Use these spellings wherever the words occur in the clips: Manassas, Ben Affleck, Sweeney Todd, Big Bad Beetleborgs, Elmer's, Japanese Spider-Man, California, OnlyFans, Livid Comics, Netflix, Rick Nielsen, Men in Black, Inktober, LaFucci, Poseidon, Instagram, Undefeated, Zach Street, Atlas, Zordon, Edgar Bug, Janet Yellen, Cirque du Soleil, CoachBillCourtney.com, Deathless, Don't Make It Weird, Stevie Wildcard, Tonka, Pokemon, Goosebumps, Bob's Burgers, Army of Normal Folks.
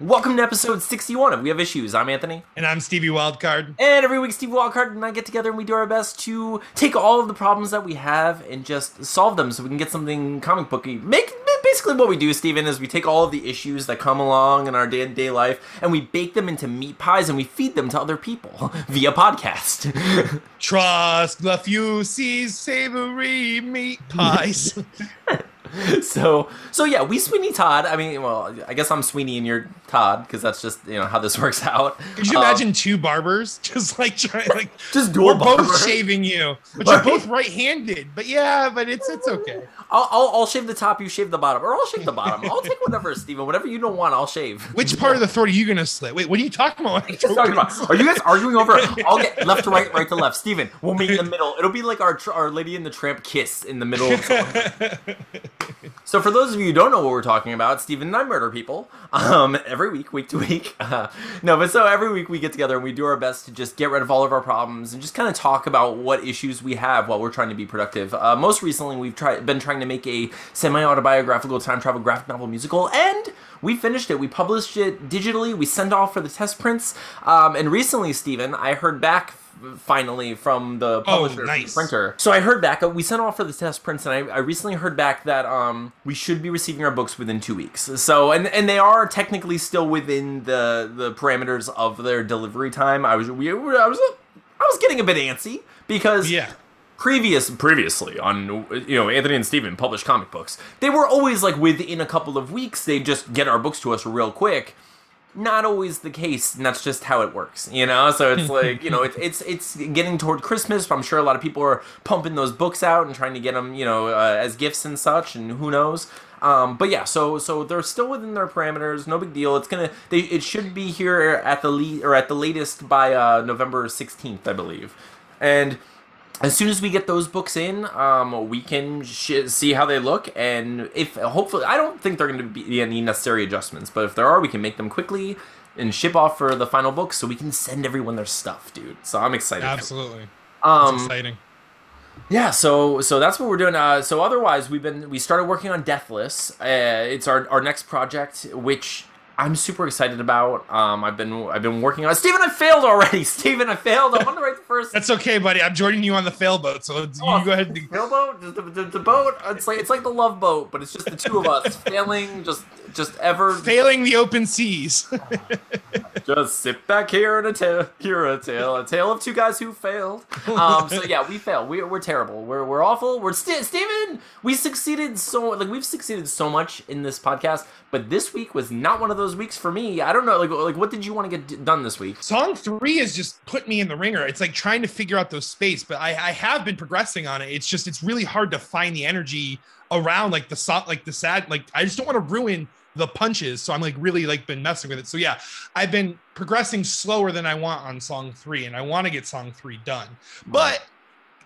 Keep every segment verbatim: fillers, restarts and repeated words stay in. Welcome to episode sixty-one of We Have Issues. I'm Anthony. And I'm Stevie Wildcard. And every week Stevie Wildcard and I get together and we do our best to take all of the problems that we have and just solve them so we can get something comic booky. Make Basically what we do, Steven, is we take all of the issues that come along in our day-to-day life and we bake them into meat pies and we feed them to other people via podcast. Trust the few sees savory meat pies. So, so yeah, we Sweeney Todd. I mean, well, I guess I'm Sweeney and you're Todd because that's just, you know, how this works out. Could you um, imagine two barbers just like trying, like just dual we're barber. Both shaving you, but you're both right-handed. But yeah, but it's it's okay. I'll, I'll I'll shave the top, you shave the bottom, or I'll shave the bottom. I'll take whatever, Steven. Whatever you don't want, I'll shave. Which part of the throat are you gonna slit? Wait, what are you talking about? What are you, talking talking about? Are you guys arguing over? I'll get left to right, right to left. Steven, we'll meet in the middle. It'll be like our our Lady and the Tramp kiss in the middle of the So for those of you who don't know what we're talking about, Steven and I murder people um, every week, week to week. Uh, no, but so every week we get together and we do our best to just get rid of all of our problems and just kind of talk about what issues we have while we're trying to be productive. Uh, most recently, we've tried, been trying to make a semi-autobiographical time travel graphic novel musical, and we finished it. We published it digitally. We sent off for the test prints. Um, and recently, Steven, I heard back finally from the publisher, oh, nice. the printer. So I heard back, we sent off for the test prints, and I, I recently heard back that um, we should be receiving our books within two weeks. So, and and they are technically still within the the parameters of their delivery time. I was we, I was I was getting a bit antsy because yeah. Previous, previously on, you know, Anthony and Steven published comic books. They were always like within a couple of weeks. They just get our books to us real quick. Not always the case, and that's just how it works, you know? So it's like, you know, it's it's it's getting toward Christmas. I'm sure a lot of people are pumping those books out and trying to get them, you know, uh, as gifts and such, and who knows. Um, but yeah, so so they're still within their parameters. No big deal. It's gonna they it should be here at the le- or at the latest by uh, November sixteenth, I believe. And as soon as we get those books in, um, we can sh- see how they look, and if hopefully, I don't think there are going to be any necessary adjustments, but if there are, we can make them quickly and ship off for the final books so we can send everyone their stuff, dude. So I'm excited. Absolutely. Um, That's exciting. Yeah, so so that's what we're doing. Uh, so otherwise, we've been we started working on Deathless. Uh, it's our our next project, which I'm super excited about. Um, I've been I've been working on it. Steven, I failed already. Steven, I failed. I wanted to write the first. That's okay, buddy. I'm joining you on the fail boat, so you oh, go ahead. And... Fail boat? The, the, the boat? It's like it's like the love boat, but it's just the two of us failing, just just ever failing the open seas. Just sit back here and a tale, here a tale, a tale of two guys who failed. Um, so yeah, we failed. We're we're terrible. We're we're awful. We're st- Steven, we succeeded so like we've succeeded so much in this podcast, but this week was not one of those weeks for me. I don't know, like, like what did you want to get done this week? Song three is just put me in the ringer. It's like trying to figure out those space, but I, I have been progressing on it. It's just, it's really hard to find the energy around like the so, like the sad, like I just don't want to ruin the punches. So I'm like really like been messing with it. So yeah, I've been progressing slower than I want on song three, and I want to get song three done. Wow. But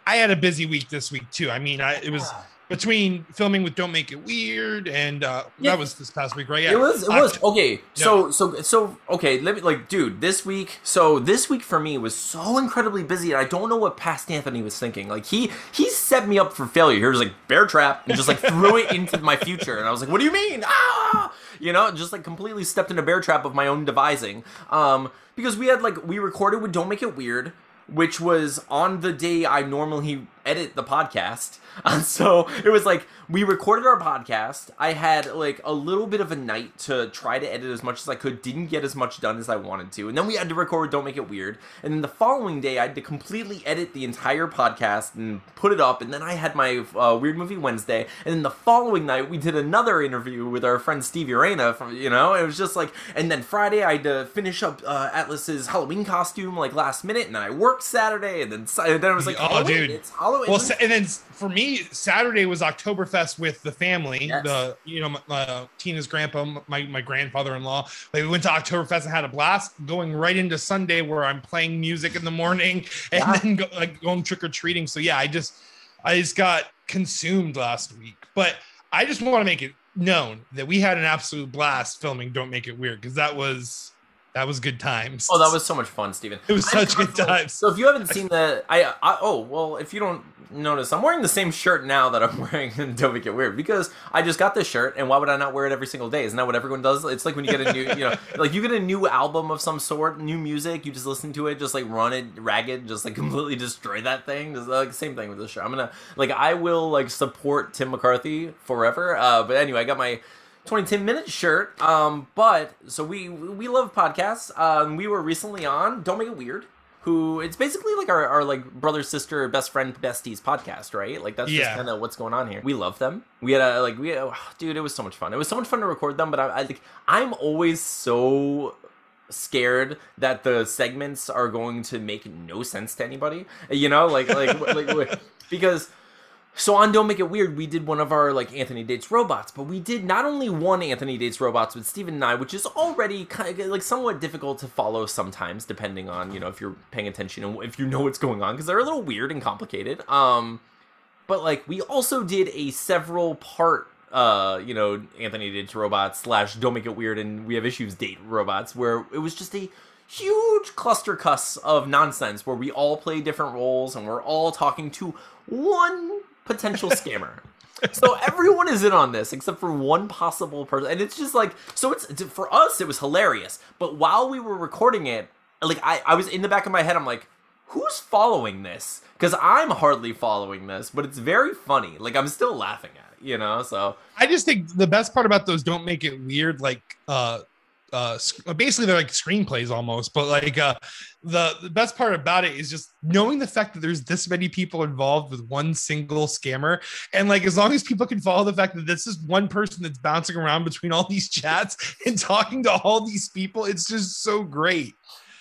I had a busy week this week too. I mean, I, it was between filming with Don't Make It Weird and uh, yeah. that was this past week, right? Yeah, it was. It was okay. So, yeah. so, so, okay. Let me, like, dude, this week. So, this week for me was so incredibly busy, and I don't know what past Anthony was thinking. Like, he he set me up for failure. He was like bear trap and just like threw it into my future, and I was like, what do you mean? Ah, you know, just like completely stepped in a bear trap of my own devising. Um, because we had like we recorded with Don't Make It Weird, which was on the day I normally edit the podcast. And so it was like, we recorded our podcast. I had like a little bit of a night to try to edit as much as I could. Didn't get as much done as I wanted to. And then we had to record Don't Make It Weird. And then the following day, I had to completely edit the entire podcast and put it up. And then I had my uh, Weird Movie Wednesday. And then the following night, we did another interview with our friend Steve Urena. From, you know, it was just like, and then Friday, I had to finish up uh, Atlas's Halloween costume like last minute. And then I worked Saturday. And then, and then I was like, oh, oh dude. Wait, it's Halloween. Well, and then for me, Saturday was Oktoberfest with the family. Yes. The you know uh, Tina's grandpa, my, my grandfather-in-law. Like, we went to Oktoberfest and had a blast. Going right into Sunday, where I'm playing music in the morning and yeah. then go, like going trick or treating. So yeah, I just I just got consumed last week. But I just want to make it known that we had an absolute blast filming Don't Make It Weird, because that was. That was good times. Oh, that was so much fun, Steven. It was such good times. So if you haven't seen the, I, I oh well, if you don't notice I'm wearing the same shirt now that I'm wearing in Don't Make It Weird, because I just got this shirt, and why would I not wear it every single day? Isn't that what everyone does? It's like when you get a new, you know, like you get a new album of some sort, new music, you just listen to it, just like run it ragged, just like completely destroy that thing. Just, like, same thing with this shirt. I'm gonna, like, I will, like, support Tim McCarthy forever. Uh, but anyway, I got my twenty ten minute shirt. Um, but so we we love podcasts. Um, we were recently on Don't Make It Weird, who it's basically like our, our like brother, sister, best friend, besties podcast, right? Like that's yeah. just kind of what's going on here. We love them. We had a like we oh, dude, it was so much fun. It was so much fun to record them. But I, I like I'm always so scared that the segments are going to make no sense to anybody. You know, like like like because. So on Don't Make It Weird, we did one of our, like, Anthony Dates Robots, but we did not only one Anthony Dates Robots with Steven and I, which is already kind of, like, somewhat difficult to follow sometimes, depending on, you know, if you're paying attention and if you know what's going on, because they're a little weird and complicated. Um, but, like, we also did a several-part, uh, you know, Anthony Dates Robots slash Don't Make It Weird and We Have Issues Date Robots, where it was just a huge cluster cuss of nonsense where we all play different roles and we're all talking to one potential scammer. So everyone is in on this except for one possible person, and it's just like, so it's for us it was hilarious, but while we were recording it, like i i was in the back of my head, I'm like, who's following this? Because I'm hardly following this, but it's very funny. Like I'm still laughing at it, you know. So I just think the best part about those Don't Make It Weird, like uh Uh, basically they're like screenplays almost, but like uh, the, the best part about it is just knowing the fact that there's this many people involved with one single scammer, and like as long as people can follow the fact that this is one person that's bouncing around between all these chats and talking to all these people, it's just so great.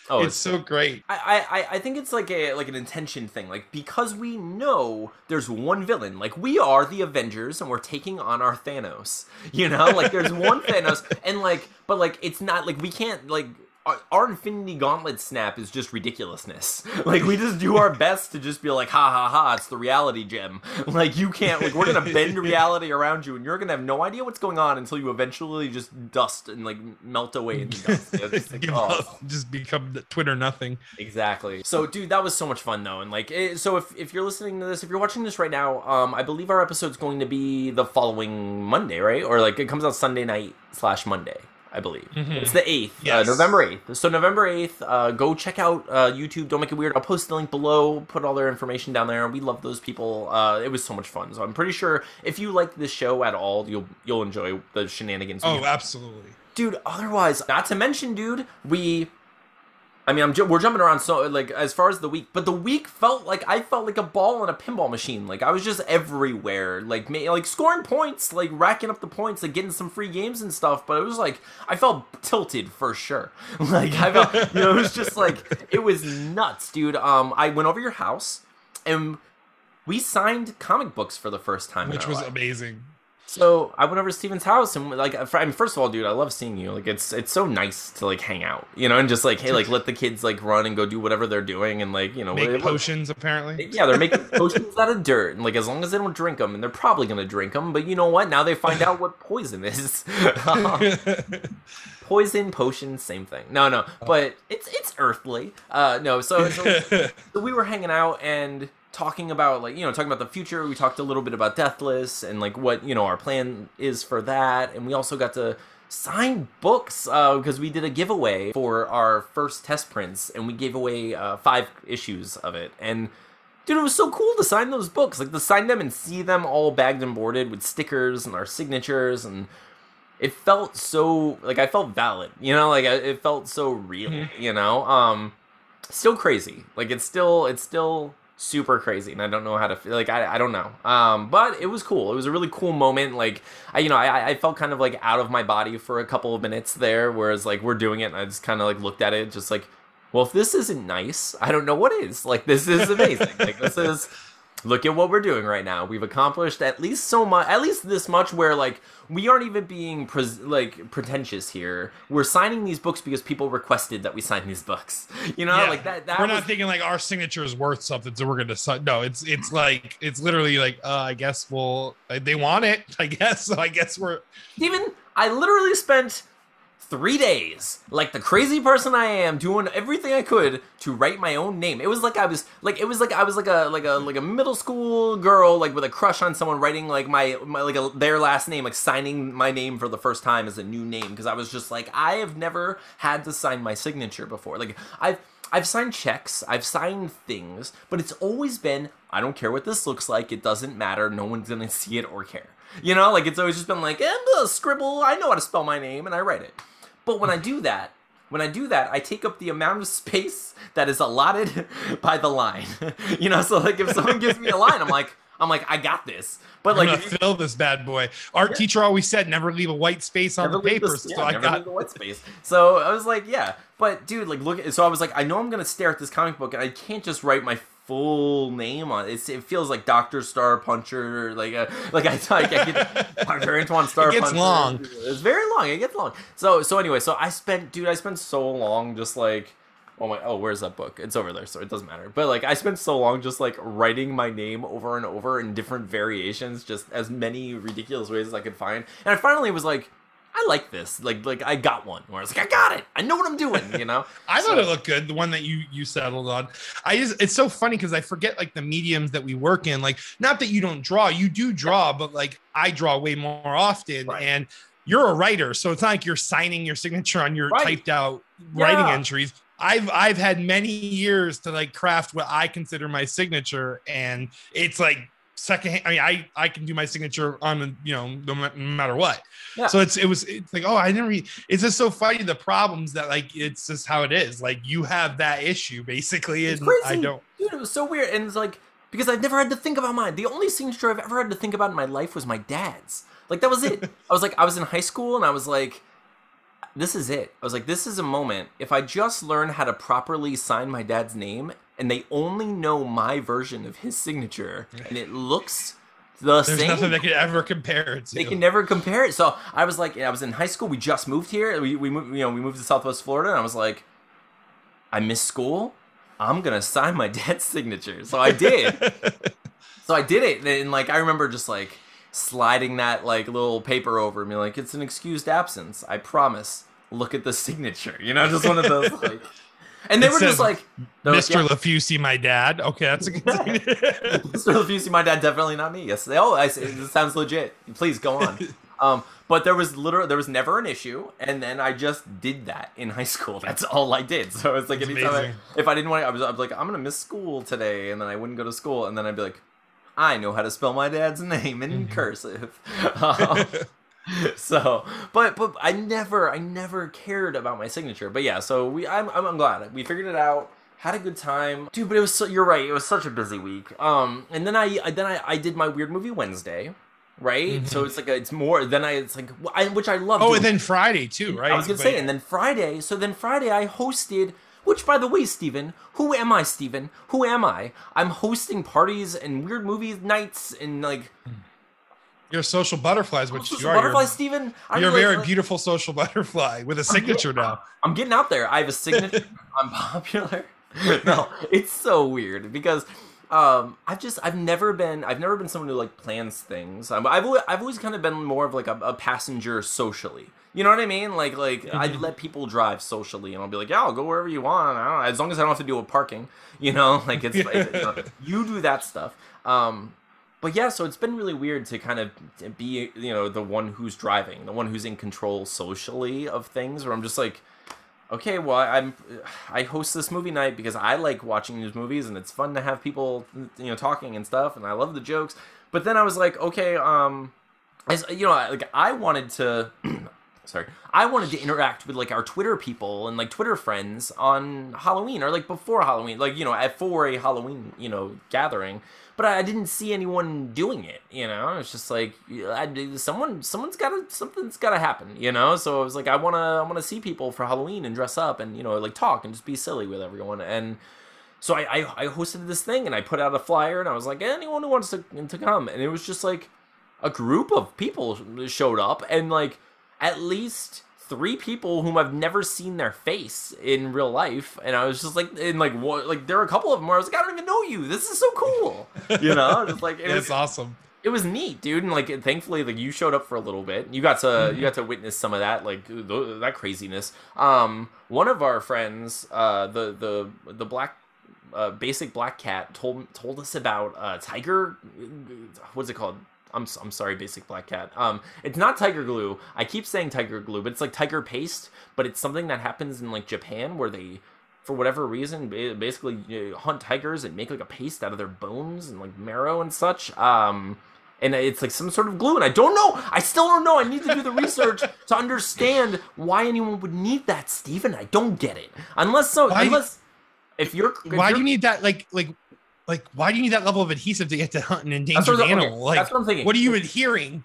Oh, it's, it's so great. I, I I think it's like a like an intention thing, like because we know there's one villain, like we are the Avengers and we're taking on our Thanos, you know, like there's one Thanos, and like but like it's not like we can't like our, our Infinity Gauntlet snap is just ridiculousness. Like we just do our best to just be like, ha ha ha, it's the reality gem. Like you can't, like we're gonna bend reality around you, and you're gonna have no idea what's going on until you eventually just dust and like melt away into dust. Just, like, give oh. up. Just become Twitter nothing. Exactly. So, dude, that was so much fun though, and like, it, so if if you're listening to this, if you're watching this right now, um, I believe our episode's going to be the following Monday, right? Or like it comes out Sunday night slash Monday. I believe. Mm-hmm. It's the eighth, yes. uh, November eighth. So November eighth, uh, go check out uh, YouTube, Don't Make It Weird. I'll post the link below, put all their information down there. We love those people. Uh, it was so much fun. So I'm pretty sure if you like this show at all, you'll you'll enjoy the shenanigans. Oh, you. Absolutely. Dude, otherwise, not to mention, dude, we... I mean, I'm ju- we're jumping around so like as far as the week, but the week felt like I felt like a ball in a pinball machine. Like I was just everywhere, like ma- like scoring points, like racking up the points, like getting some free games and stuff. But it was like I felt tilted for sure. Like I felt, you know, it was just like it was nuts, dude. Um, I went over your house, and we signed comic books for the first time, which was life. Amazing. So I went over to Steven's house, and like, I mean, first of all, dude, I love seeing you. Like, it's it's so nice to like hang out, you know, and just like, hey, like let the kids like run and go do whatever they're doing, and like, you know, make potions apparently. Yeah, they're making potions out of dirt, and like as long as they don't drink them, and they're probably gonna drink them, but you know what? Now they find out what poison is. um, poison, potion, same thing. No, no, but it's it's earthly. Uh, no, so, so, so we were hanging out and talking about like, you know, talking about the future. We talked a little bit about Deathless and like what, you know, our plan is for that, and we also got to sign books uh because we did a giveaway for our first test prints, and we gave away uh five issues of it. And dude, it was so cool to sign those books, like to sign them and see them all bagged and boarded with stickers and our signatures, and it felt so like I felt valid, you know, like it felt so real. Mm-hmm. You know, um still crazy, like it's still it's still super crazy, and I don't know how to feel. Like I, I don't know, um but it was cool. It was a really cool moment. Like I you know I I felt kind of like out of my body for a couple of minutes there, whereas like we're doing it, and I just kind of like looked at it just like, well, if this isn't nice, I don't know what is. Like this is amazing. Like this is, look at what we're doing right now. We've accomplished at least so much, at least this much, where like we aren't even being pre- like pretentious here. We're signing these books because people requested that we sign these books. You know, yeah. like that. that we're was... not thinking like our signature is worth something, so we're gonna sign. No, it's it's like it's literally like uh, I guess we'll. They want it, I guess. So I guess we're. Even I literally spent three days. Like the crazy person I am, doing everything I could to write my own name. It was like I was like it was like I was like a like a like a middle school girl like with a crush on someone, writing like my, my like a, their last name, like signing my name for the first time as a new name, because I was just like, I have never had to sign my signature before. Like I've I've signed checks, I've signed things, but it's always been, I don't care what this looks like, it doesn't matter, no one's gonna see it or care. You know, like it's always just been like, eh, blah, scribble, I know how to spell my name, and I write it. But when I do that, when I do that, I take up the amount of space that is allotted by the line. You know, so like if someone gives me a line, I'm like, I'm like, I got this. But like, if you fill this bad boy. Our yeah. teacher always said, never leave a white space on never the paper. This, yeah, so I never got leave a white space. So I was like, yeah, but dude, like look at. So I was like, I know I'm gonna stare at this comic book, and I can't just write my full name on it. It's, it feels like Doctor Star Puncher, like a, like I like I get Doctor Antoine Star Puncher. It gets Puncher. long. It's very long. It gets long. So so anyway, so I spent, dude, I spent so long just like. Oh my! Oh, where's that book? It's over there, so it doesn't matter. But like, I spent so long just like writing my name over and over in different variations, just as many ridiculous ways as I could find. And I finally was like, I like this. Like, like I got one where I was like, I got it. I know what I'm doing. You know. I so, thought it looked good. The one that you you settled on. I just it's so funny because I forget like the mediums that we work in. Like, not that you don't draw. You do draw, but like I draw way more often. Right. And you're a writer, so it's not like you're signing your signature on your right. typed out yeah. writing entries. I've I've had many years to like craft what I consider my signature, and it's like second. I mean, I I can do my signature on the, you know, no matter what. Yeah. So it's it was it's like oh I didn't read. It's just so funny the problems that like it's just how it is. Like you have that issue basically, and it's crazy. I don't. Dude, it was so weird, and it's like because I've never had to think about mine. The only signature I've ever had to think about in my life was my dad's. Like that was it. I was like I was in high school, and I was like. This is it. I was like, this is a moment. If I just learn how to properly sign my dad's name, and they only know my version of his signature, and it looks the There's same. There's nothing they could ever compare it to. They can never compare it. So I was like, I was in high school. We just moved here. We we moved, you know, we moved to Southwest Florida, and I was like, I miss school. I'm gonna sign my dad's signature. So I did. so I did it, and like I remember just like. Sliding that like little paper over me, like it's an excused absence. I promise. Look at the signature, you know, just one of those. Like, and they it were says, just like, Mister Like, yeah. LaFucci, my dad. Okay, that's a good thing. Mister LaFucci, my dad, definitely not me. Yes, they all. I say this sounds legit. Please go on. Um, but there was literally there was never an issue, and then I just did that in high school. That's all I did. So it's like if, I, if I didn't want, to, I was, I was like, I'm gonna miss school today, and then I wouldn't go to school, and then I'd be like. I know how to spell my dad's name in mm-hmm. cursive. Um, so, but but I never I never cared about my signature. But yeah, so we I'm I'm glad we figured it out. Had a good time, dude. But it was so, you're right. It was such a busy week. Um, and then I, I then I, I did my Weird Movie Wednesday. Right, mm-hmm. so it's like a, it's more than I. It's like I, which I love. Oh, doing. And then Friday too, right? I was gonna but... say, and then Friday. So then Friday I hosted. Which, by the way, Steven, who am I, Steven? Who am I? I'm hosting parties and weird movie nights and, like... You're a social butterflies, which social you are. Butterfly, you're, Steven? I you're a very like, beautiful social butterfly with a signature I'm, now. I'm getting out there. I have a signature. I'm popular. No, it's so weird because... Um, I've just, I've never been, I've never been someone who like plans things. I'm, I've, I've always kind of been more of like a, a passenger socially. You know what I mean? Like, like mm-hmm. I let people drive socially, and I'll be like, yeah, I'll go wherever you want, I don't, as long as I don't have to deal with parking. You know, like it's, it's you do that stuff. Um, but yeah, so it's been really weird to kind of be, you know, the one who's driving, the one who's in control socially of things. Where I'm just like. Okay, well, I'm I host this movie night because I like watching these movies, and it's fun to have people, you know, talking and stuff, and I love the jokes. But then I was like, okay, um, as you know, like I wanted to, sorry, I wanted to interact with like our Twitter people and like Twitter friends on Halloween or like before Halloween, like you know, at for a Halloween, you know, gathering. But I didn't see anyone doing it, you know. It's just like I, someone, someone's got to, something's got to happen, you know. So I was like, I wanna, I wanna see people for Halloween and dress up and you know, like talk and just be silly with everyone. And so I, I, I hosted this thing and I put out a flyer and I was like, anyone who wants to to come. And it was just like a group of people showed up and like at least. Three people whom I've never seen their face in real life, and I was just like, in like what, like there were a couple of them where I was like, I don't even know you. This is so cool, you know. Just like it yeah, was, it's awesome. it was neat, dude. And like, thankfully, like you showed up for a little bit. You got to mm-hmm. you got to witness some of that, like th that craziness. Um, one of our friends, uh, the the the black. Uh, basic black cat told told us about uh, tiger. What's it called? I'm I'm sorry, basic black cat. Um, it's not tiger glue. I keep saying tiger glue, but it's like tiger paste. But it's something that happens in like Japan where they, for whatever reason, basically you know, hunt tigers and make like a paste out of their bones and like marrow and such. Um, and it's like some sort of glue. And I don't know. I still don't know. I need to do the research to understand why anyone would need that, Steven. I don't get it. Unless so, why? unless. If you're, if why you're, do you need that? Like, like, like, why do you need that level of adhesive to get to hunt an endangered animal? Okay, like, that's what I'm thinking. What are you adhering?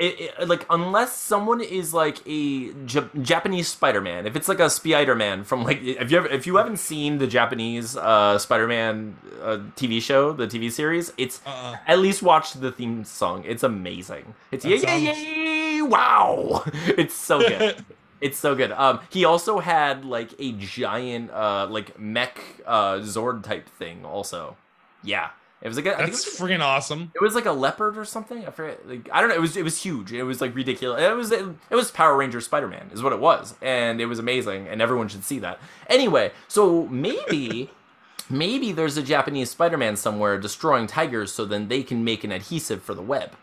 It, it, like, unless someone is like a J Japanese Spider-Man, if it's like a Spider-Man from like, if you ever, if you haven't seen the Japanese uh, Spider-Man uh, T V show, the T V series, it's uh, at least watch the theme song. It's amazing. It's yay, sounds... yay, yay, wow! It's so good. It's so good. Um, he also had like a giant, uh, like mech, uh, Zord type thing. Also, yeah, it was like a, that's I think it was, freaking awesome. It was like a leopard or something. I forget. Like I don't know. It was it was huge. It was like ridiculous. It was it, it was Power Rangers Spider-Man is what it was, and it was amazing. And everyone should see that. Anyway, so maybe. Maybe there's a Japanese Spider-Man somewhere destroying tigers, so then they can make an adhesive for the web.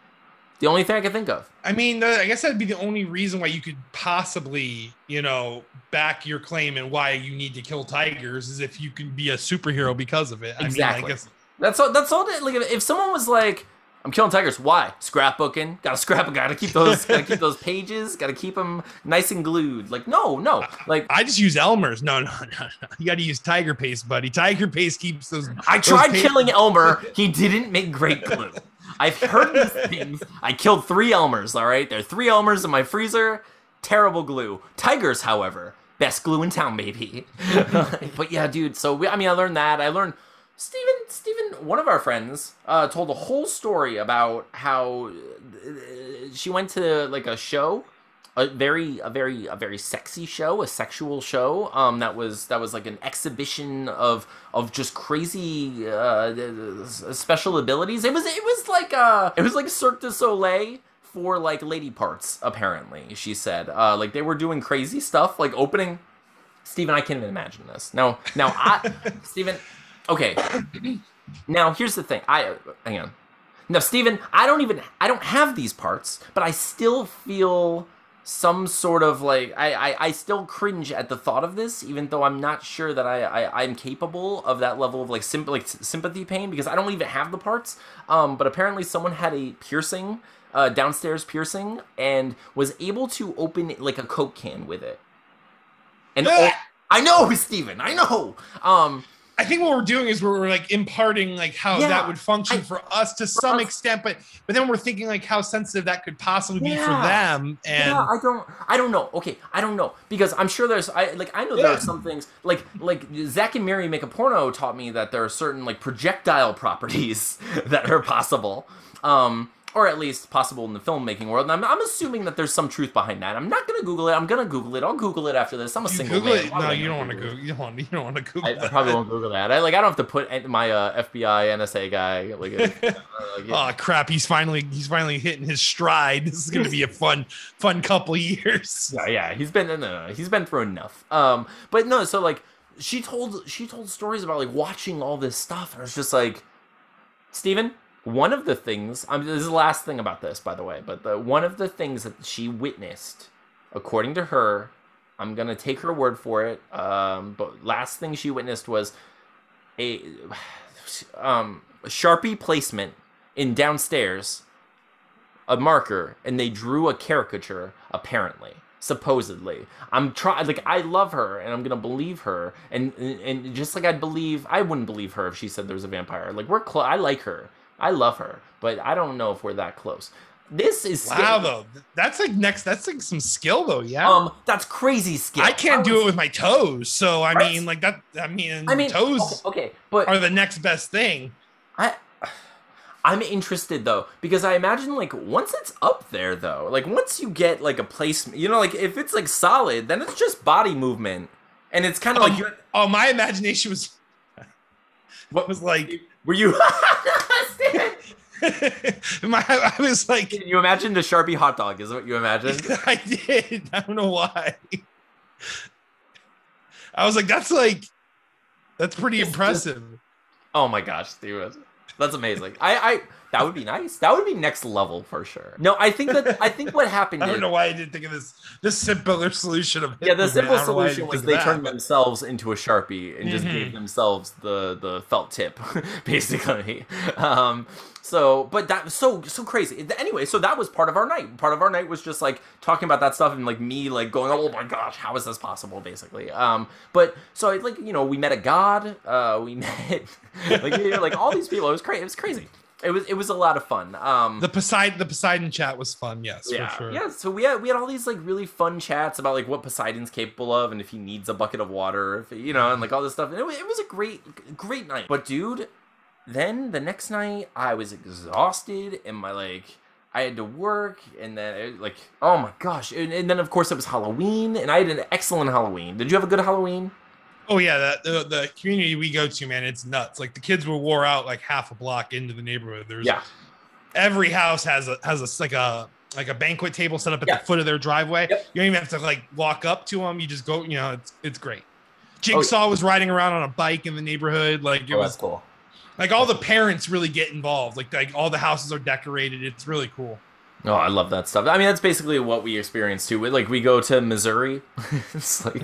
The only thing I can think of. I mean, I guess that'd be the only reason why you could possibly, you know, back your claim and why you need to kill tigers is if you can be a superhero because of it. Exactly. I mean, I guess that's all. That's all. That, like, if someone was like, "I'm killing tigers," why? Scrapbooking. Got to scrap. Got to keep those. Got to keep those pages. Got to keep them nice and glued. Like, no, no. Like, I, I just use Elmer's. No, no, no, no. You got to use tiger paste, buddy. Tiger paste keeps those. I those tried pages. killing Elmer. He didn't make great glue. I've heard these things. I killed three Elmers, all right? There are three Elmers in my freezer. Terrible glue. Tigers, however, best glue in town, baby. But yeah, dude, so, we, I mean, I learned that. I learned... Steven, Steven, one of our friends, uh, told a whole story about how she went to, like, a show... A very, a very, a very sexy show, a sexual show. Um, that was that was like an exhibition of of just crazy uh, special abilities. It was it was like uh, it was like Cirque du Soleil for like lady parts. Apparently, she said, uh, like they were doing crazy stuff, like opening. Steven, I can't even imagine this. Now, now I, Steven, okay. Now here's the thing. I hang on. Now, Steven, I don't even I don't have these parts, but I still feel. Some sort of like I, I I still cringe at the thought of this, even though I'm not sure that I, I I'm capable of that level of like simp like sympathy pain because I don't even have the parts. Um, but apparently someone had a piercing, uh, downstairs piercing, and was able to open like a Coke can with it. And yeah. I know, Steven, I know. Um. I think what we're doing is we're like imparting like how yeah, that would function I, for us to for some us. extent, but but then we're thinking like how sensitive that could possibly yeah. be for them. And yeah, I don't, I don't know. Okay, I don't know because I'm sure there's, I like I know yeah. there are some things like like Zach and Mary Make a Porno taught me that there are certain like projectile properties that are possible, um, or at least possible in the filmmaking world. And I'm, I'm assuming that there's some truth behind that. I'm not gonna Google it. I'm gonna Google it. I'll Google it after this. I'm a you single Google man. It. No, you don't, Google Google, you don't want to Google. You don't want to Google. I, that. I probably won't Google that. I like. I don't have to put my uh, F B I, N S A guy. Like, uh, like, yeah. Oh crap! He's finally he's finally hitting his stride. This is gonna be a fun fun couple years. Yeah, yeah. He's been no, no, no, he's been through enough. Um, but no. So like, she told she told stories about like watching all this stuff, and I was just like, Steven, one of the things, I mean, this is the last thing about this, by the way, but the, one of the things that she witnessed, according to her, I'm going to take her word for it, um, but last thing she witnessed was a um, Sharpie placement in downstairs, a marker, and they drew a caricature, apparently. Supposedly, I'm trying. Like I love her, and I'm gonna believe her, and, and and just like I'd believe, I wouldn't believe her if she said there was a vampire. Like we're close. I like her. I love her, but I don't know if we're that close. This is wow, though. That's like next. That's like some skill, though. Yeah. Um, that's crazy skill. I can't I was, do it with my toes. So I right? mean, like that. I mean, I mean, toes. Okay, okay, but are the next best thing. I. I'm interested though because I imagine like once it's up there though, like once you get like a placement, you know, like if it's like solid, then it's just body movement, and it's kind of um, like. You're... Oh, my imagination was. What was like? Were you? My, I was like, can you imagine the Sharpie hot dog? Is what you imagined? I did. I don't know why. I was like, that's like, that's pretty it's impressive. Just, oh my gosh, dude, that's amazing. I, I, that would be nice. That would be next level for sure. No, I think that I think what happened. I don't is, know why I didn't think of this. The simpler solution of yeah, the simple solution was they that, turned but... themselves into a Sharpie and mm-hmm. just gave themselves the the felt tip, basically. Um, so, but that was so so crazy. Anyway, so that was part of our night. Part of our night was just like talking about that stuff and like me like going, oh my gosh, how is this possible? Basically. Um, but so like you know we met a god. Uh, we met like you know, like all these people. It was crazy. It was crazy. It was it was a lot of fun. Um, the Poseidon the Poseidon chat was fun, yes, yeah, for sure. Yeah, so we had we had all these like really fun chats about like what Poseidon's capable of and if he needs a bucket of water, if, you know, and like all this stuff. And it was, it was a great great night. But dude, then the next night I was exhausted and my like I had to work and then it, like oh my gosh, and, and then of course it was Halloween and I had an excellent Halloween. Did you have a good Halloween? Oh yeah, that, the the community we go to, man, it's nuts. Like the kids were wore out like half a block into the neighborhood. There's yeah. every house has a has a like a like a banquet table set up at yeah. the foot of their driveway. Yep. You don't even have to like walk up to them. You just go. You know, it's it's great. Jigsaw oh, yeah. was riding around on a bike in the neighborhood. Like it oh, was that's cool. Like all the parents really get involved. Like like all the houses are decorated. It's really cool. Oh, I love that stuff. I mean, that's basically what we experience too. We, like, we go to Missouri. It's like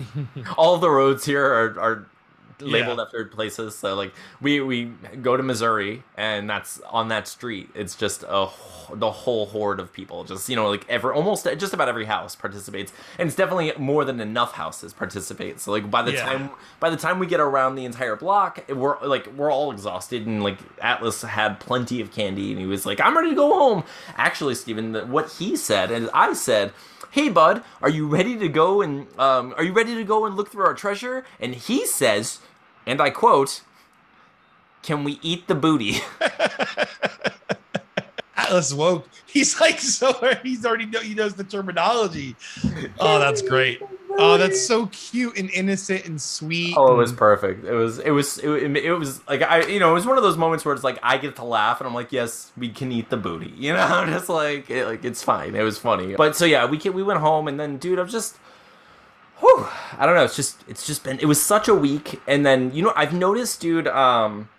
all the roads here are, are labeled yeah. after places. So, like, we we go to Missouri, and that's on that street. It's just a the whole horde of people. Just you know, like ever almost just about every house participates, and it's definitely more than enough houses participate. So, like by the yeah. time by the time we get around the entire block, we're like we're all exhausted, and like Atlas had plenty of candy, and he was like, "I'm ready to go home." Actually, Steven, what he said, and I said, "Hey, bud, are you ready to go and um, are you ready to go and look through our treasure?" And he says. And I quote, "Can we eat the booty?" Atlas woke. He's like so. He's already know. He knows the terminology. Oh, that's great. Oh, that's so cute and innocent and sweet. Oh, it was perfect. It was. It was. It, it was like I. You know, it was one of those moments where it's like I get to laugh and I'm like, yes, we can eat the booty. You know, I'm just like it, like it's fine. It was funny. But so yeah, we can, we went home and then, dude, I'm just. Whew, I don't know. It's just, it's just been, it was such a week. And then, you know, I've noticed, dude, um,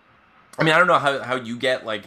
I mean, I don't know how, how you get like,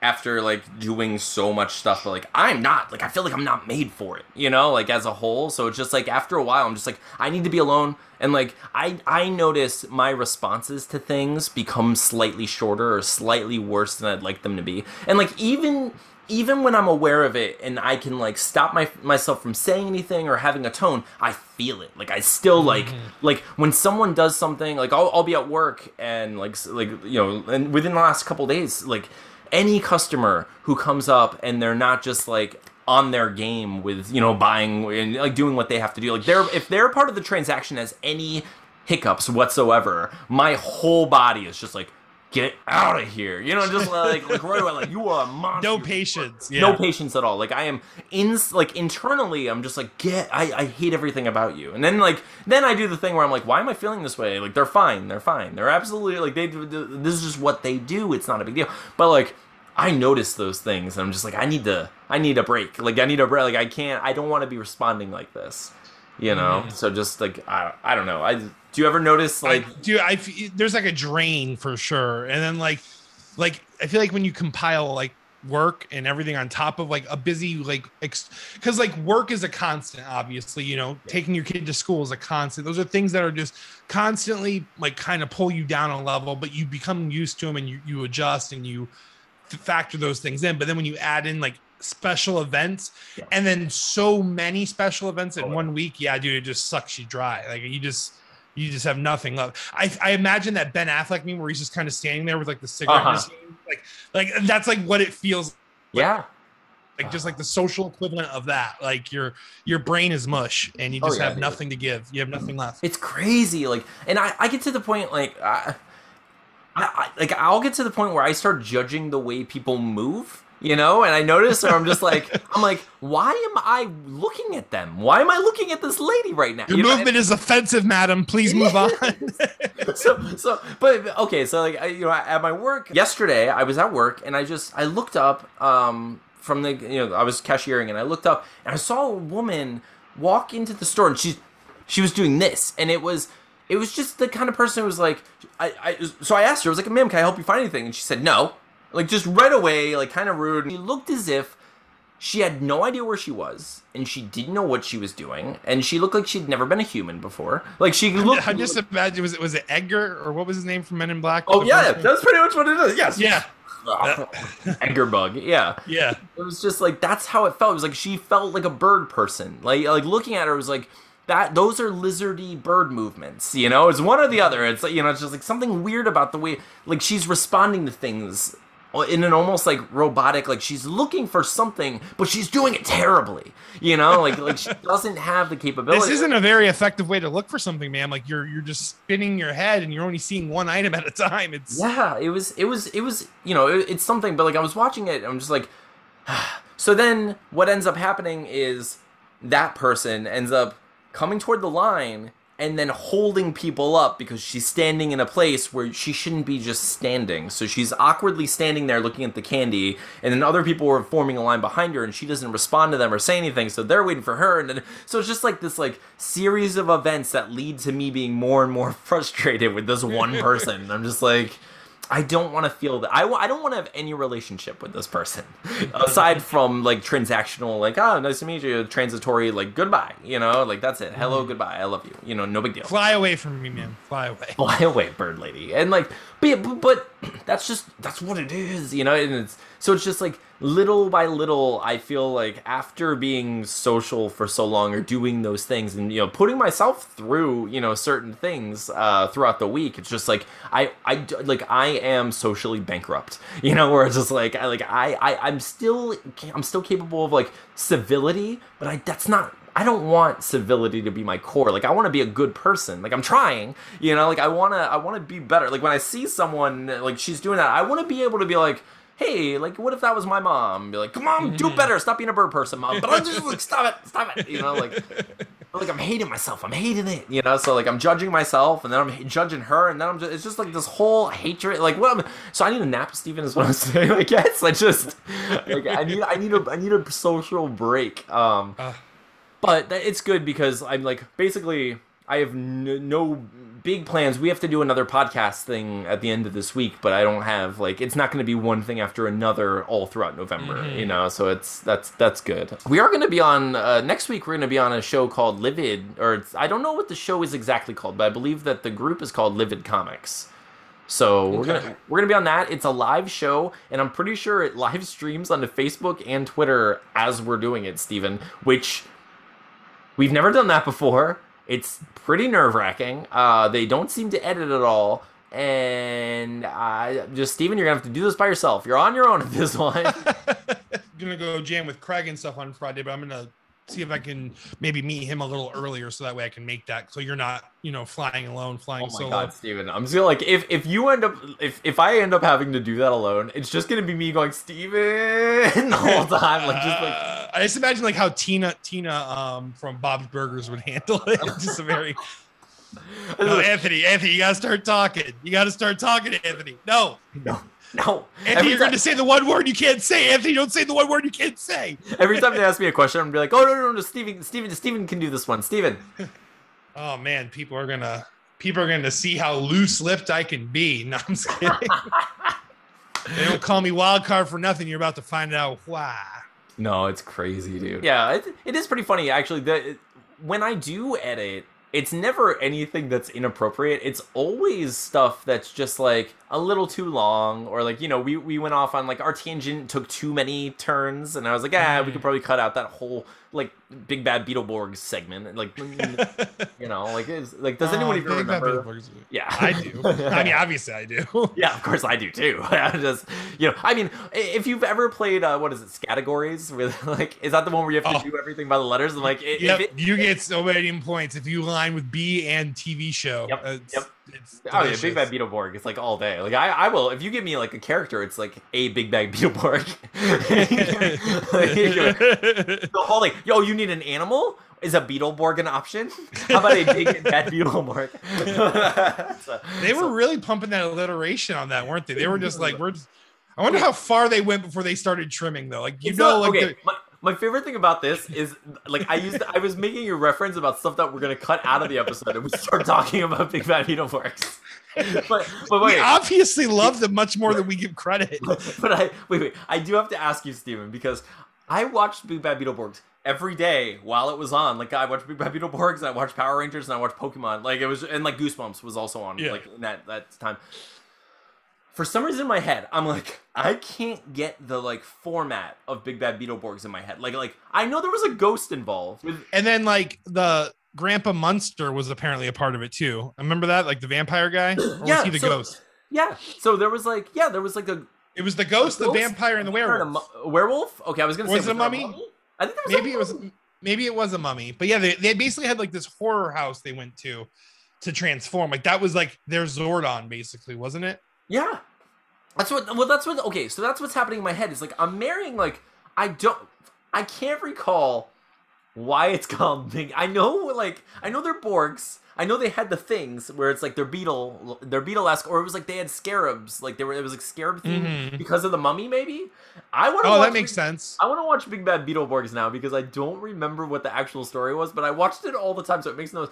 after like doing so much stuff, but like, I'm not like, I feel like I'm not made for it, you know, like as a whole. So it's just like, after a while, I'm just like, I need to be alone. And like, I, I notice my responses to things become slightly shorter or slightly worse than I'd like them to be. And like, even Even when I'm aware of it and I can like stop my myself from saying anything or having a tone, I feel it. Like I still like mm-hmm. like when someone does something, like I'll I'll be at work and like like you know, and within the last couple of days, like any customer who comes up and they're not just like on their game with you know buying and like doing what they have to do, like they're if they're part of the transaction has any hiccups whatsoever, my whole body is just like. Get out of here. You know, just like, like right away, like, you are a monster. No patience. Yeah. No patience at all. Like, I am, in, like, internally, I'm just like, get, I, I hate everything about you. And then, like, then I do the thing where I'm like, why am I feeling this way? Like, they're fine. They're fine. They're absolutely, like, they. This is just what they do. It's not a big deal. But, like, I notice those things, and I'm just like, I need to, I need a break. Like, I need a break. Like, I can't, I don't want to be responding like this. You know, mm-hmm. so just like I, I don't know. I do you ever notice like I, dude, I there's like a drain for sure, and then like like I feel like when you compile like work and everything on top of like a busy like ex- because like work is a constant, obviously. You know, yeah. taking your kid to school is a constant. Those are things that are just constantly like kind of pull you down a level, but you become used to them and you you adjust and you factor those things in. But then when you add in like special events yeah. and then so many special events in oh, one week yeah dude, it just sucks you dry. Like you just you just have nothing left. I I imagine that Ben Affleck meme where he's just kind of standing there with like the cigarette uh-huh. in his hand. like like that's like what it feels like. yeah like uh-huh. Just like the social equivalent of that, like your your brain is mush and you just oh, yeah, have dude. nothing to give. You have nothing left. It's crazy. Like and I I get to the point like I, I like I'll get to the point where I start judging the way people move. you know, and I notice, or I'm just like, I'm like, why am I looking at them? Why am I looking at this lady right now? Your you know, movement I, is offensive, madam. Please move on. so, so, but okay, so like, I, you know, at my work yesterday, I was at work and I just, I looked up um, from the, you know, I was cashiering and I looked up and I saw a woman walk into the store and she, she was doing this, and it was, it was just the kind of person who was like, I, I, so I asked her, I was like, ma'am, can I help you find anything? And she said, no. Like, just right away, like, kind of rude. She looked as if she had no idea where she was, and she didn't know what she was doing, and she looked like she'd never been a human before. Like, she looked... I just imagine, was it, was it Edgar, or what was his name from Men in Black? Oh, yeah, that's pretty much what it is, yes. Yeah. Oh, Edgar Bug, yeah. Yeah. It was just, like, that's how it felt. It was like, she felt like a bird person. Like, like looking at her, it was like... That those are lizardy bird movements, you know. It's one or the other. It's like, you know, it's just like something weird about the way, like, she's responding to things in an almost like robotic, like she's looking for something, but she's doing it terribly, you know. Like, like she doesn't have the capability. This isn't a very effective way to look for something, man. Like you're you're just spinning your head and you're only seeing one item at a time. It's yeah, it was it was it was you know it, it's something. But like I was watching it, and I'm just like, so then what ends up happening is that person ends up coming toward the line and then holding people up because she's standing in a place where she shouldn't be just standing. So she's awkwardly standing there looking at the candy, and then other people were forming a line behind her, and she doesn't respond to them or say anything, so they're waiting for her. And then, so it's just like this like series of events that lead to me being more and more frustrated with this one person. And I'm just like, I don't want to feel that. I, w I don't want to have any relationship with this person aside from like transactional, like, oh, nice to meet you. Transitory, like, goodbye. You know, like, that's it. Hello, goodbye. I love you. You know, no big deal. Fly away from me, man. Fly away. Fly away, bird lady. And like, but, yeah, but, but that's just, that's what it is, you know? And it's, so it's just like little by little, I feel like after being social for so long or doing those things and, you know, putting myself through, you know, certain things uh, throughout the week, it's just like, I, I, like, I am socially bankrupt, you know, where it's just like, I, like, I, I, I'm still, I'm still capable of like civility, but I, that's not, I don't want civility to be my core. Like, I want to be a good person. Like, I'm trying, you know, like, I want to, I want to be better. Like, when I see someone, like, she's doing that, I want to be able to be like, hey, like, what if that was my mom? Be like, come on, do better. Stop being a bird person, mom. But I'm just like, stop it, stop it. You know, like, like I'm hating myself. I'm hating it. You know, so like I'm judging myself, and then I'm judging her, and then I'm just, it's just like this whole hatred. Like, what? Well, so I need a nap, Steven, is what I'm saying. I guess I just, like, I need, I need a, I need a social break. Um, uh. But it's good because I'm like, basically, I have n no. big plans. We have to do another podcast thing at the end of this week, but I don't have, like, it's not going to be one thing after another all throughout November, mm-hmm. you know, so it's, that's, that's good. We are going to be on, uh, next week, we're going to be on a show called Livid, or it's, I don't know what the show is exactly called, but I believe that the group is called Livid Comics. So we're okay. gonna we're gonna be on that. It's a live show, and I'm pretty sure it live streams onto Facebook and Twitter as we're doing it, Steven, which we've never done that before. It's pretty nerve-wracking. Uh, they don't seem to edit at all. And uh, just, Steven, you're going to have to do this by yourself. You're on your own at this one. I'm going to go jam with Craig and stuff on Friday, but I'm going to see if I can maybe meet him a little earlier so that way I can make that. So you're not, you know, flying alone, flying solo. Oh, my God, Steven. I'm just like, if, if you end up, if, if I end up having to do that alone, it's just going to be me going, Steven, the whole time. Like, just like. Uh, I just imagine, like, how Tina Tina um, from Bob's Burgers would handle it. Just a very. No, Anthony, Anthony, you got to start talking. You got to start talking to Anthony. No. No. No. Anthony, every you're time, going to say the one word you can't say. Anthony, don't say the one word you can't say. Every time they ask me a question, I'm going to be like, oh, no, no, no, Steven, Steven, Steven can do this one. Steven. Oh, man, people are going to people are going to see how loose-lipped I can be. No, I'm just kidding. They don't call me wild card for nothing. You're about to find out why. No, it's crazy, dude. Yeah, it, it is pretty funny, actually. The, when I do edit, it's never anything that's inappropriate. It's always stuff that's just like a little too long, or like, you know, we, we went off on like our tangent took too many turns, and I was like, ah, we could probably cut out that whole like Big Bad Beetleborgs segment. Like, you know, like, it's, like, does anyone uh, even remember? Yeah, I do. I mean, obviously I do. Yeah, of course I do too. I just, you know, I mean, if you've ever played, uh, what is it, Scattergories? With like, is that the one where you have to oh. do everything by the letters? I'm like, it, yep. if it, you get so many points if you lie with B and T V show. Yep. Uh, yep. it's delicious. Oh yeah, Big Bad Beetleborg. It's like all day. Like I, I will. If you give me like a character, it's like a Big Bad Beetleborg. The whole like, yo, you need an animal? Is a Beetleborg an option? How about a Big Bad Beetleborg? so, they were so. really pumping that alliteration on that, weren't they? They were just like, we're. Just, I wonder how far they went before they started trimming though. Like you it's know, not, like. Okay, my, My favorite thing about this is, like, I used, to, I was making a reference about stuff that we're gonna cut out of the episode, and we start talking about Big Bad Beetleborgs. But, but wait, we obviously love them much more than we give credit. But I wait, wait, I do have to ask you, Steven, because I watched Big Bad Beetleborgs every day while it was on. Like, I watched Big Bad Beetleborgs, and I watched Power Rangers, and I watched Pokemon. Like, it was, and like Goosebumps was also on, yeah. like in that that time. For some reason in my head, I'm like, I can't get the like format of Big Bad Beetleborgs in my head. Like, like I know there was a ghost involved. With- and then like the Grandpa Munster was apparently a part of it too. I remember that, like the vampire guy. Or yeah, was he the so, ghost? Yeah. So there was like, yeah, there was like a. It was the ghost, the, ghost, the vampire, and the werewolf. A, a werewolf? Okay, I was gonna was say. It was it a mummy? I think there was maybe a it was maybe it was a mummy, but yeah, they they basically had like this horror house they went to to transform. Like that was like their Zordon, basically, wasn't it? Yeah, that's what. Well, that's what. Okay, so that's what's happening in my head. It's like I'm marrying. Like I don't. I can't recall why it's called Big. I know. Like I know they're Borgs. I know they had the things where it's like they're beetle, they're beetle-esque, or it was like they had scarabs. Like they were. It was like scarab theme mm-hmm. because of the mummy. Maybe I want. Oh, that makes Big, sense. I want to watch Big Bad Beetleborgs now because I don't remember what the actual story was, but I watched it all the time, so it makes no.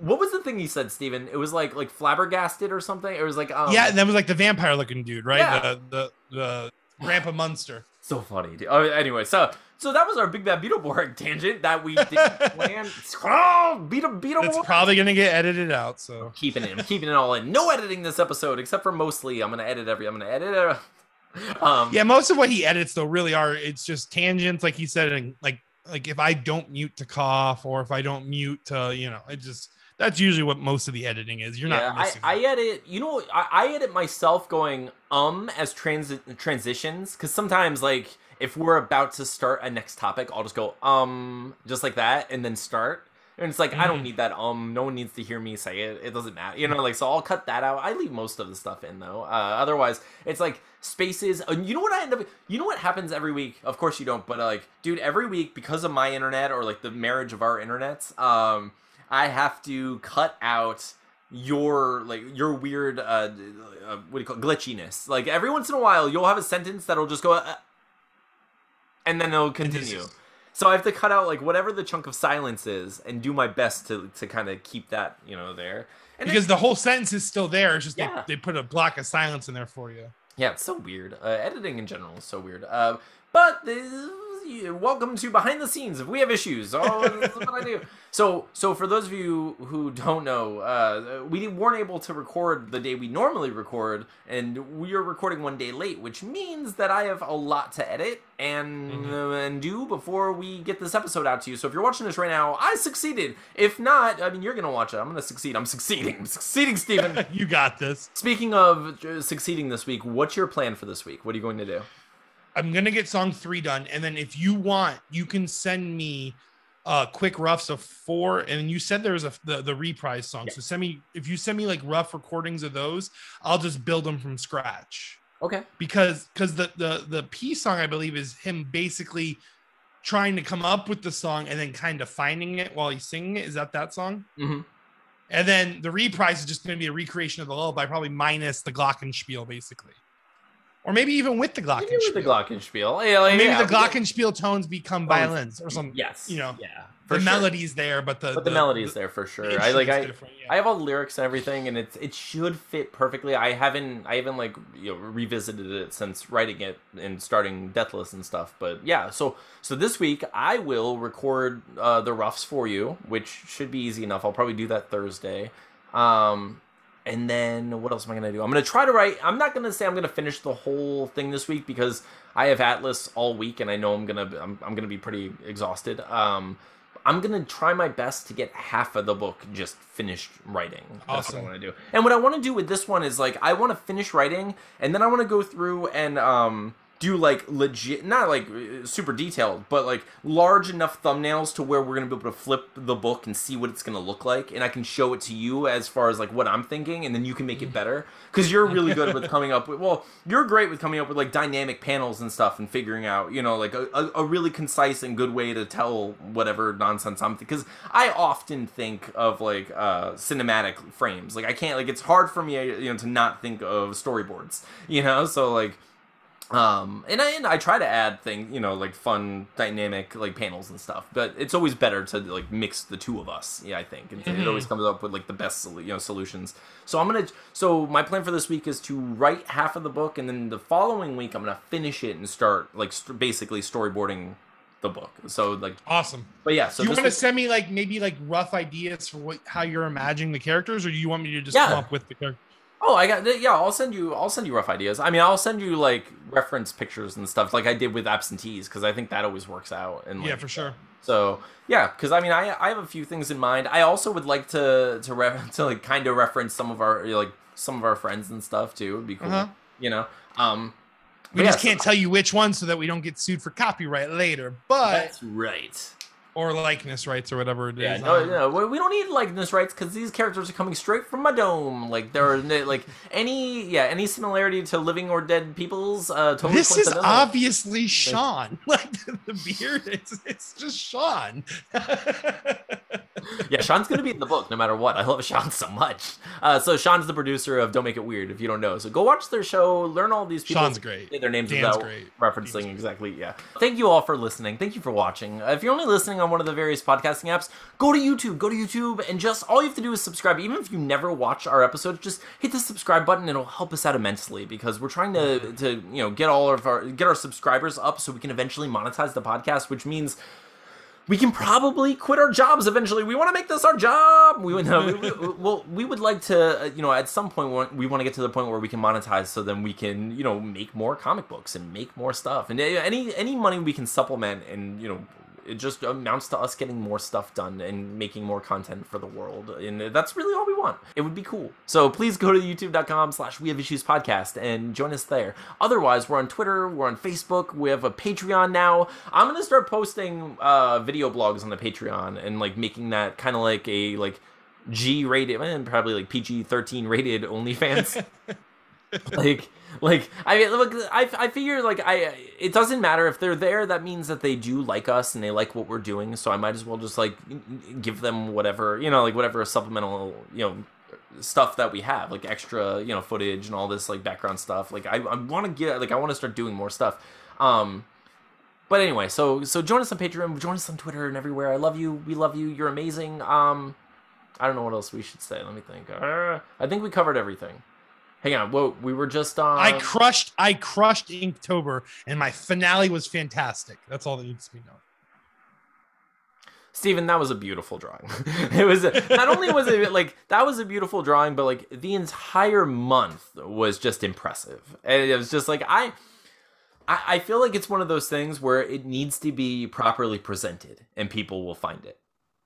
What was the thing he said, Steven? It was like like flabbergasted or something. It was like um, yeah, and that was like the vampire looking dude, right? Yeah. The the the Grandpa Munster. So funny, dude. Oh, anyway, so so that was our Big Bad Beetleborg tangent that we didn't plan. Oh, Beetle Beetleborg. It's probably gonna get edited out. So I'm keeping it, I'm keeping it all in. No editing this episode, except for mostly. I'm gonna edit every. I'm gonna edit. Every, um, yeah, most of what he edits though really are it's just tangents, like he said, and like like if I don't mute to cough or if I don't mute to you know, it just. That's usually what most of the editing is. You're yeah, not missing I, I edit, you know, I, I edit myself going, um, as transi- transitions. Because sometimes, like, if we're about to start a next topic, I'll just go, um, just like that, and then start. And it's like, mm-hmm. I don't need that, um. No one needs to hear me say it. It doesn't matter. You know, like, so I'll cut that out. I leave most of the stuff in, though. Uh, otherwise, it's like spaces. And you know what I end up, you know what happens every week? Of course you don't, but, uh, like, dude, every week, because of my internet or, like, the marriage of our internets, um... I have to cut out your like your weird uh, uh what do you call it? Glitchiness. Like every once in a while, you'll have a sentence that'll just go, uh, and then it'll continue. So I have to cut out like whatever the chunk of silence is, and do my best to to kind of keep that you know there. And because then, the whole sentence is still there. It's just yeah. they, they put a block of silence in there for you. Yeah, it's so weird. Uh, editing in general is so weird. Uh, but. The, Welcome to Behind the Scenes. If we have issues, oh, that's what I do. So, so for those of you who don't know, uh, we weren't able to record the day we normally record, and we are recording one day late, which means that I have a lot to edit and mm-hmm. uh, and do before we get this episode out to you. So, if you're watching this right now, I succeeded. If not, I mean, you're gonna watch it. I'm gonna succeed. I'm succeeding. I'm succeeding, Steven. You got this. Speaking of uh, succeeding this week, what's your plan for this week? What are you going to do? I'm going to get song three done. And then if you want, you can send me uh quick roughs of four. And you said there was a, the, the reprise song. Yeah. So send me, if you send me like rough recordings of those, I'll just build them from scratch. Okay. Because, because the, the, the P song, I believe is him basically trying to come up with the song and then kind of finding it while he's singing it. Is that that song? Mm-hmm. And then the reprise is just going to be a recreation of the lullaby, probably minus the glockenspiel basically. Or maybe even with the glockenspiel. Maybe with the glockenspiel. Yeah, like, maybe yeah, the glockenspiel tones become violins or something. Yes. You know, yeah, the sure. melody's there, but the but the, the melody's the, there for sure. The I like I, yeah. I have all the lyrics and everything, and it's it should fit perfectly. I haven't I haven't like you know revisited it since writing it and starting Deathless and stuff. But yeah, so so this week I will record uh, the roughs for you, which should be easy enough. I'll probably do that Thursday. Um, And then what else am I going to do? I'm going to try to write. I'm not going to say I'm going to finish the whole thing this week because I have Atlas all week and I know I'm going to I'm, I'm going to be pretty exhausted. Um, I'm going to try my best to get half of the book just finished writing. Awesome. That's what I want to do. And what I want to do with this one is like I want to finish writing and then I want to go through and um, do like legit, not like super detailed, but like large enough thumbnails to where we're going to be able to flip the book and see what it's going to look like. And I can show it to you as far as like what I'm thinking, and then you can make it better. Because you're really good with coming up with, well, you're great with coming up with like dynamic panels and stuff and figuring out, you know, like a, a, a really concise and good way to tell whatever nonsense I'm thinking. Because I often think of like uh, cinematic frames. Like I can't, like it's hard for me, you know, to not think of storyboards, you know? So like, Um, and I, and I try to add things, you know, like fun, dynamic, like panels and stuff, but it's always better to like mix the two of us. Yeah, I think it, mm-hmm. it always comes up with like the best, you know, solutions. So I'm going to, so my plan for this week is to write half of the book, and then the following week I'm going to finish it and start like st- basically storyboarding the book. So like, awesome. But yeah, so you want to send me like, maybe like rough ideas for what, how you're imagining the characters, or do you want me to just yeah. come up with the characters? Oh, I got yeah. I'll send you. I'll send you rough ideas. I mean, I'll send you like reference pictures and stuff, like I did with absentees, because I think that always works out. And like, yeah, for sure. So yeah, because I mean, I I have a few things in mind. I also would like to to re- to like kind of reference some of our like some of our friends and stuff too. It'd be cool, uh-huh. you know. Um, we just yeah, can't so, tell you which one so that we don't get sued for copyright later. But that's right. Or likeness rights or whatever it is. Yeah, no, no, we don't need likeness rights because these characters are coming straight from my dome. Like there are like any yeah any similarity to living or dead peoples. Uh, totally this is obviously Sean. Like the beard, it's, it's just Sean. Yeah, Sean's gonna be in the book no matter what. I love Sean so much. Uh, so Sean's the producer of Don't Make It Weird. If you don't know, so go watch their show. Learn all these people. Sean's great. Their names Dan's without great. referencing Dan's exactly. Yeah. Thank you all for listening. Thank you for watching. Uh, if you're only listening on one of the various podcasting apps, go to YouTube, go to YouTube, and just all you have to do is subscribe. Even if you never watch our episodes, just hit the subscribe button. It'll help us out immensely because we're trying to, to you know, get all of our get our subscribers up so we can eventually monetize the podcast, which means we can probably quit our jobs eventually. We want to make this our job. We would, no, we, we, well, we would like to, you know, at some point we want to get to the point where we can monetize, so then we can, you know, make more comic books and make more stuff, and any any money we can supplement, and you know. It just amounts to us getting more stuff done and making more content for the world. And that's really all we want. It would be cool. So please go to youtube.com slash we have issues podcast and join us there. Otherwise, we're on Twitter. We're on Facebook. We have a Patreon now. I'm going to start posting uh, video blogs on the Patreon and like making that kind of like a like G-rated and probably like P G thirteen rated OnlyFans. like like I mean, look, I, I figure like I it doesn't matter if they're there, that means that they do like us and they like what we're doing, so I might as well just like give them whatever, you know, like whatever supplemental, you know, stuff that we have, like extra, you know, footage and all this like background stuff. Like I, I want to get like I want to start doing more stuff. Um but anyway, so so join us on Patreon, join us on Twitter and everywhere. I love you, we love you, you're amazing. um I don't know what else we should say. Let me think. uh, I think we covered everything. Hang on, whoa, we were just on... I crushed I crushed Inktober, and my finale was fantastic. That's all that needs to be known. Steven, that was a beautiful drawing. It was a, not only was it like that was a beautiful drawing, but like the entire month was just impressive. And it was just like I I, I feel like it's one of those things where it needs to be properly presented and people will find it.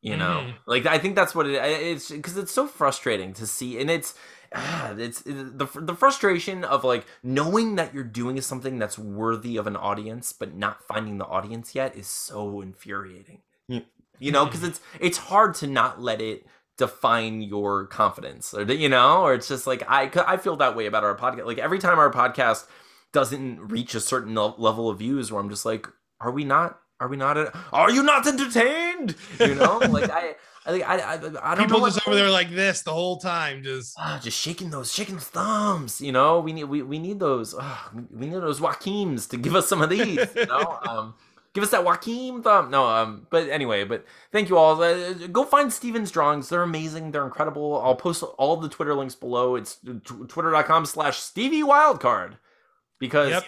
You know, mm-hmm. like I think that's what it is, because it's so frustrating to see, and it's ah, it's it, the the frustration of like knowing that you're doing something that's worthy of an audience, but not finding the audience yet is so infuriating. Yeah. You know, because it's it's hard to not let it define your confidence, or you know, or it's just like I I feel that way about our podcast. Like every time our podcast doesn't reach a certain level of views, where I'm just like, are we not? Are we not? At, are you not entertained? You know, like I, I, I, I, I don't People know. People just over there like this the whole time, just ah, just shaking those, shaking those thumbs. You know, we need, we, we need those, ah, we need those Joaquims to give us some of these. You know, um, give us that Joaquim thumb. No, um, but anyway, but thank you all. Uh, go find Steven's drawings. They're amazing. They're incredible. I'll post all the Twitter links below. It's t- twitter.com slash Stevie Wildcard because. Yep.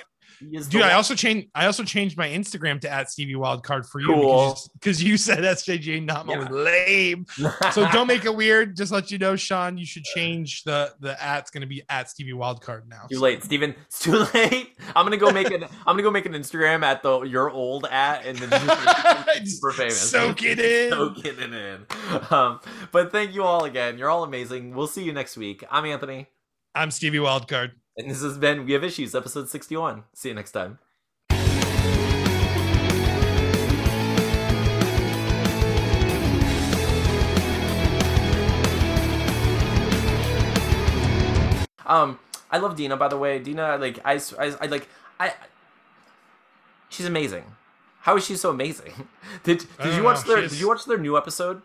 Dude, I also changed. I also changed my Instagram to at Stevie Wildcard for you cool. because you said S J J not yeah. lame. So don't make it weird. Just let you know, Sean, you should change the the at's going to be at Stevie Wildcard now. Too so. late, Steven. It's too late. I'm gonna go make an. I'm gonna go make an Instagram at the your old at and then just super famous. Soak it in. Soak it in. Um, but thank you all again. You're all amazing. We'll see you next week. I'm Anthony. I'm Stevie Wildcard. And this has been We Have Issues, episode sixty-one. See you next time. Um, I love Dina, by the way. Dina, like, I, I, I like, I, she's amazing. How is she so amazing? Did did you watch know. their she's... Did you watch their new episode?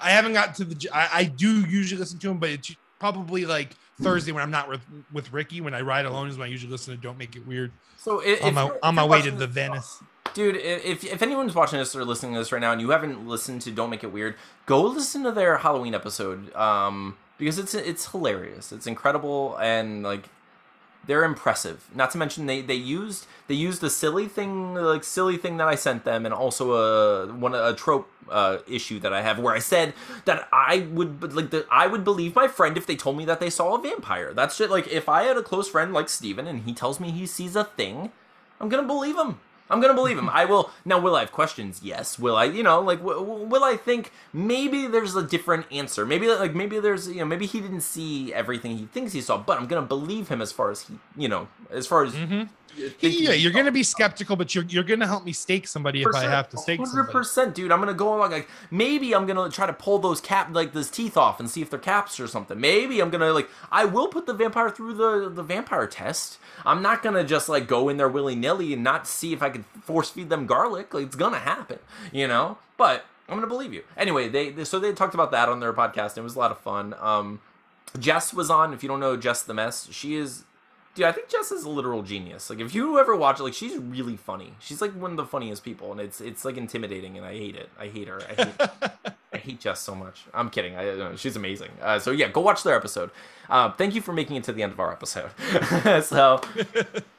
I haven't gotten to the. I, I do usually listen to them, but it's probably like Thursday when I'm not with with Ricky. When I ride alone is when I usually listen to Don't Make It Weird. So if, on my if on my way to the Venice. Dude, if if anyone's watching this or listening to this right now and you haven't listened to Don't Make It Weird, go listen to their Halloween episode um, because it's it's hilarious. It's incredible and like they're impressive. Not to mention they, they used they used a silly thing like silly thing that I sent them and also a one a trope uh, issue that I have where I said that I would like that I would believe my friend if they told me that they saw a vampire. That's shit. Like if I had a close friend like Steven and he tells me he sees a thing, I'm gonna believe him. I'm going to believe him. I will. Now, will I have questions? Yes. Will I, you know, like, w w will I think maybe there's a different answer? Maybe, like, maybe there's, you know, maybe he didn't see everything he thinks he saw, but I'm going to believe him as far as he, you know, as far as. Mm-hmm. Yeah, you're going to be skeptical, but you're, you're going to help me stake somebody if I have to stake somebody. one hundred percent, dude. I'm going to go along, like, maybe I'm going to try to pull those cap, like, those teeth off and see if they're caps or something. Maybe I'm going to, like, I will put the vampire through the, the vampire test. I'm not going to just, like, go in there willy-nilly and not see if I can force feed them garlic. Like, it's going to happen, you know? But I'm going to believe you. Anyway, they, they so they talked about that on their podcast. And it was a lot of fun. Um, Jess was on. If you don't know Jess the Mess, she is... Dude, I think Jess is a literal genius. Like, if you ever watch it, like, she's really funny. She's, like, one of the funniest people, and it's, it's like, intimidating, and I hate it. I hate her. I hate, I hate Jess so much. I'm kidding. I, no, she's amazing. Uh, so, yeah, go watch their episode. Uh, thank you for making it to the end of our episode. So...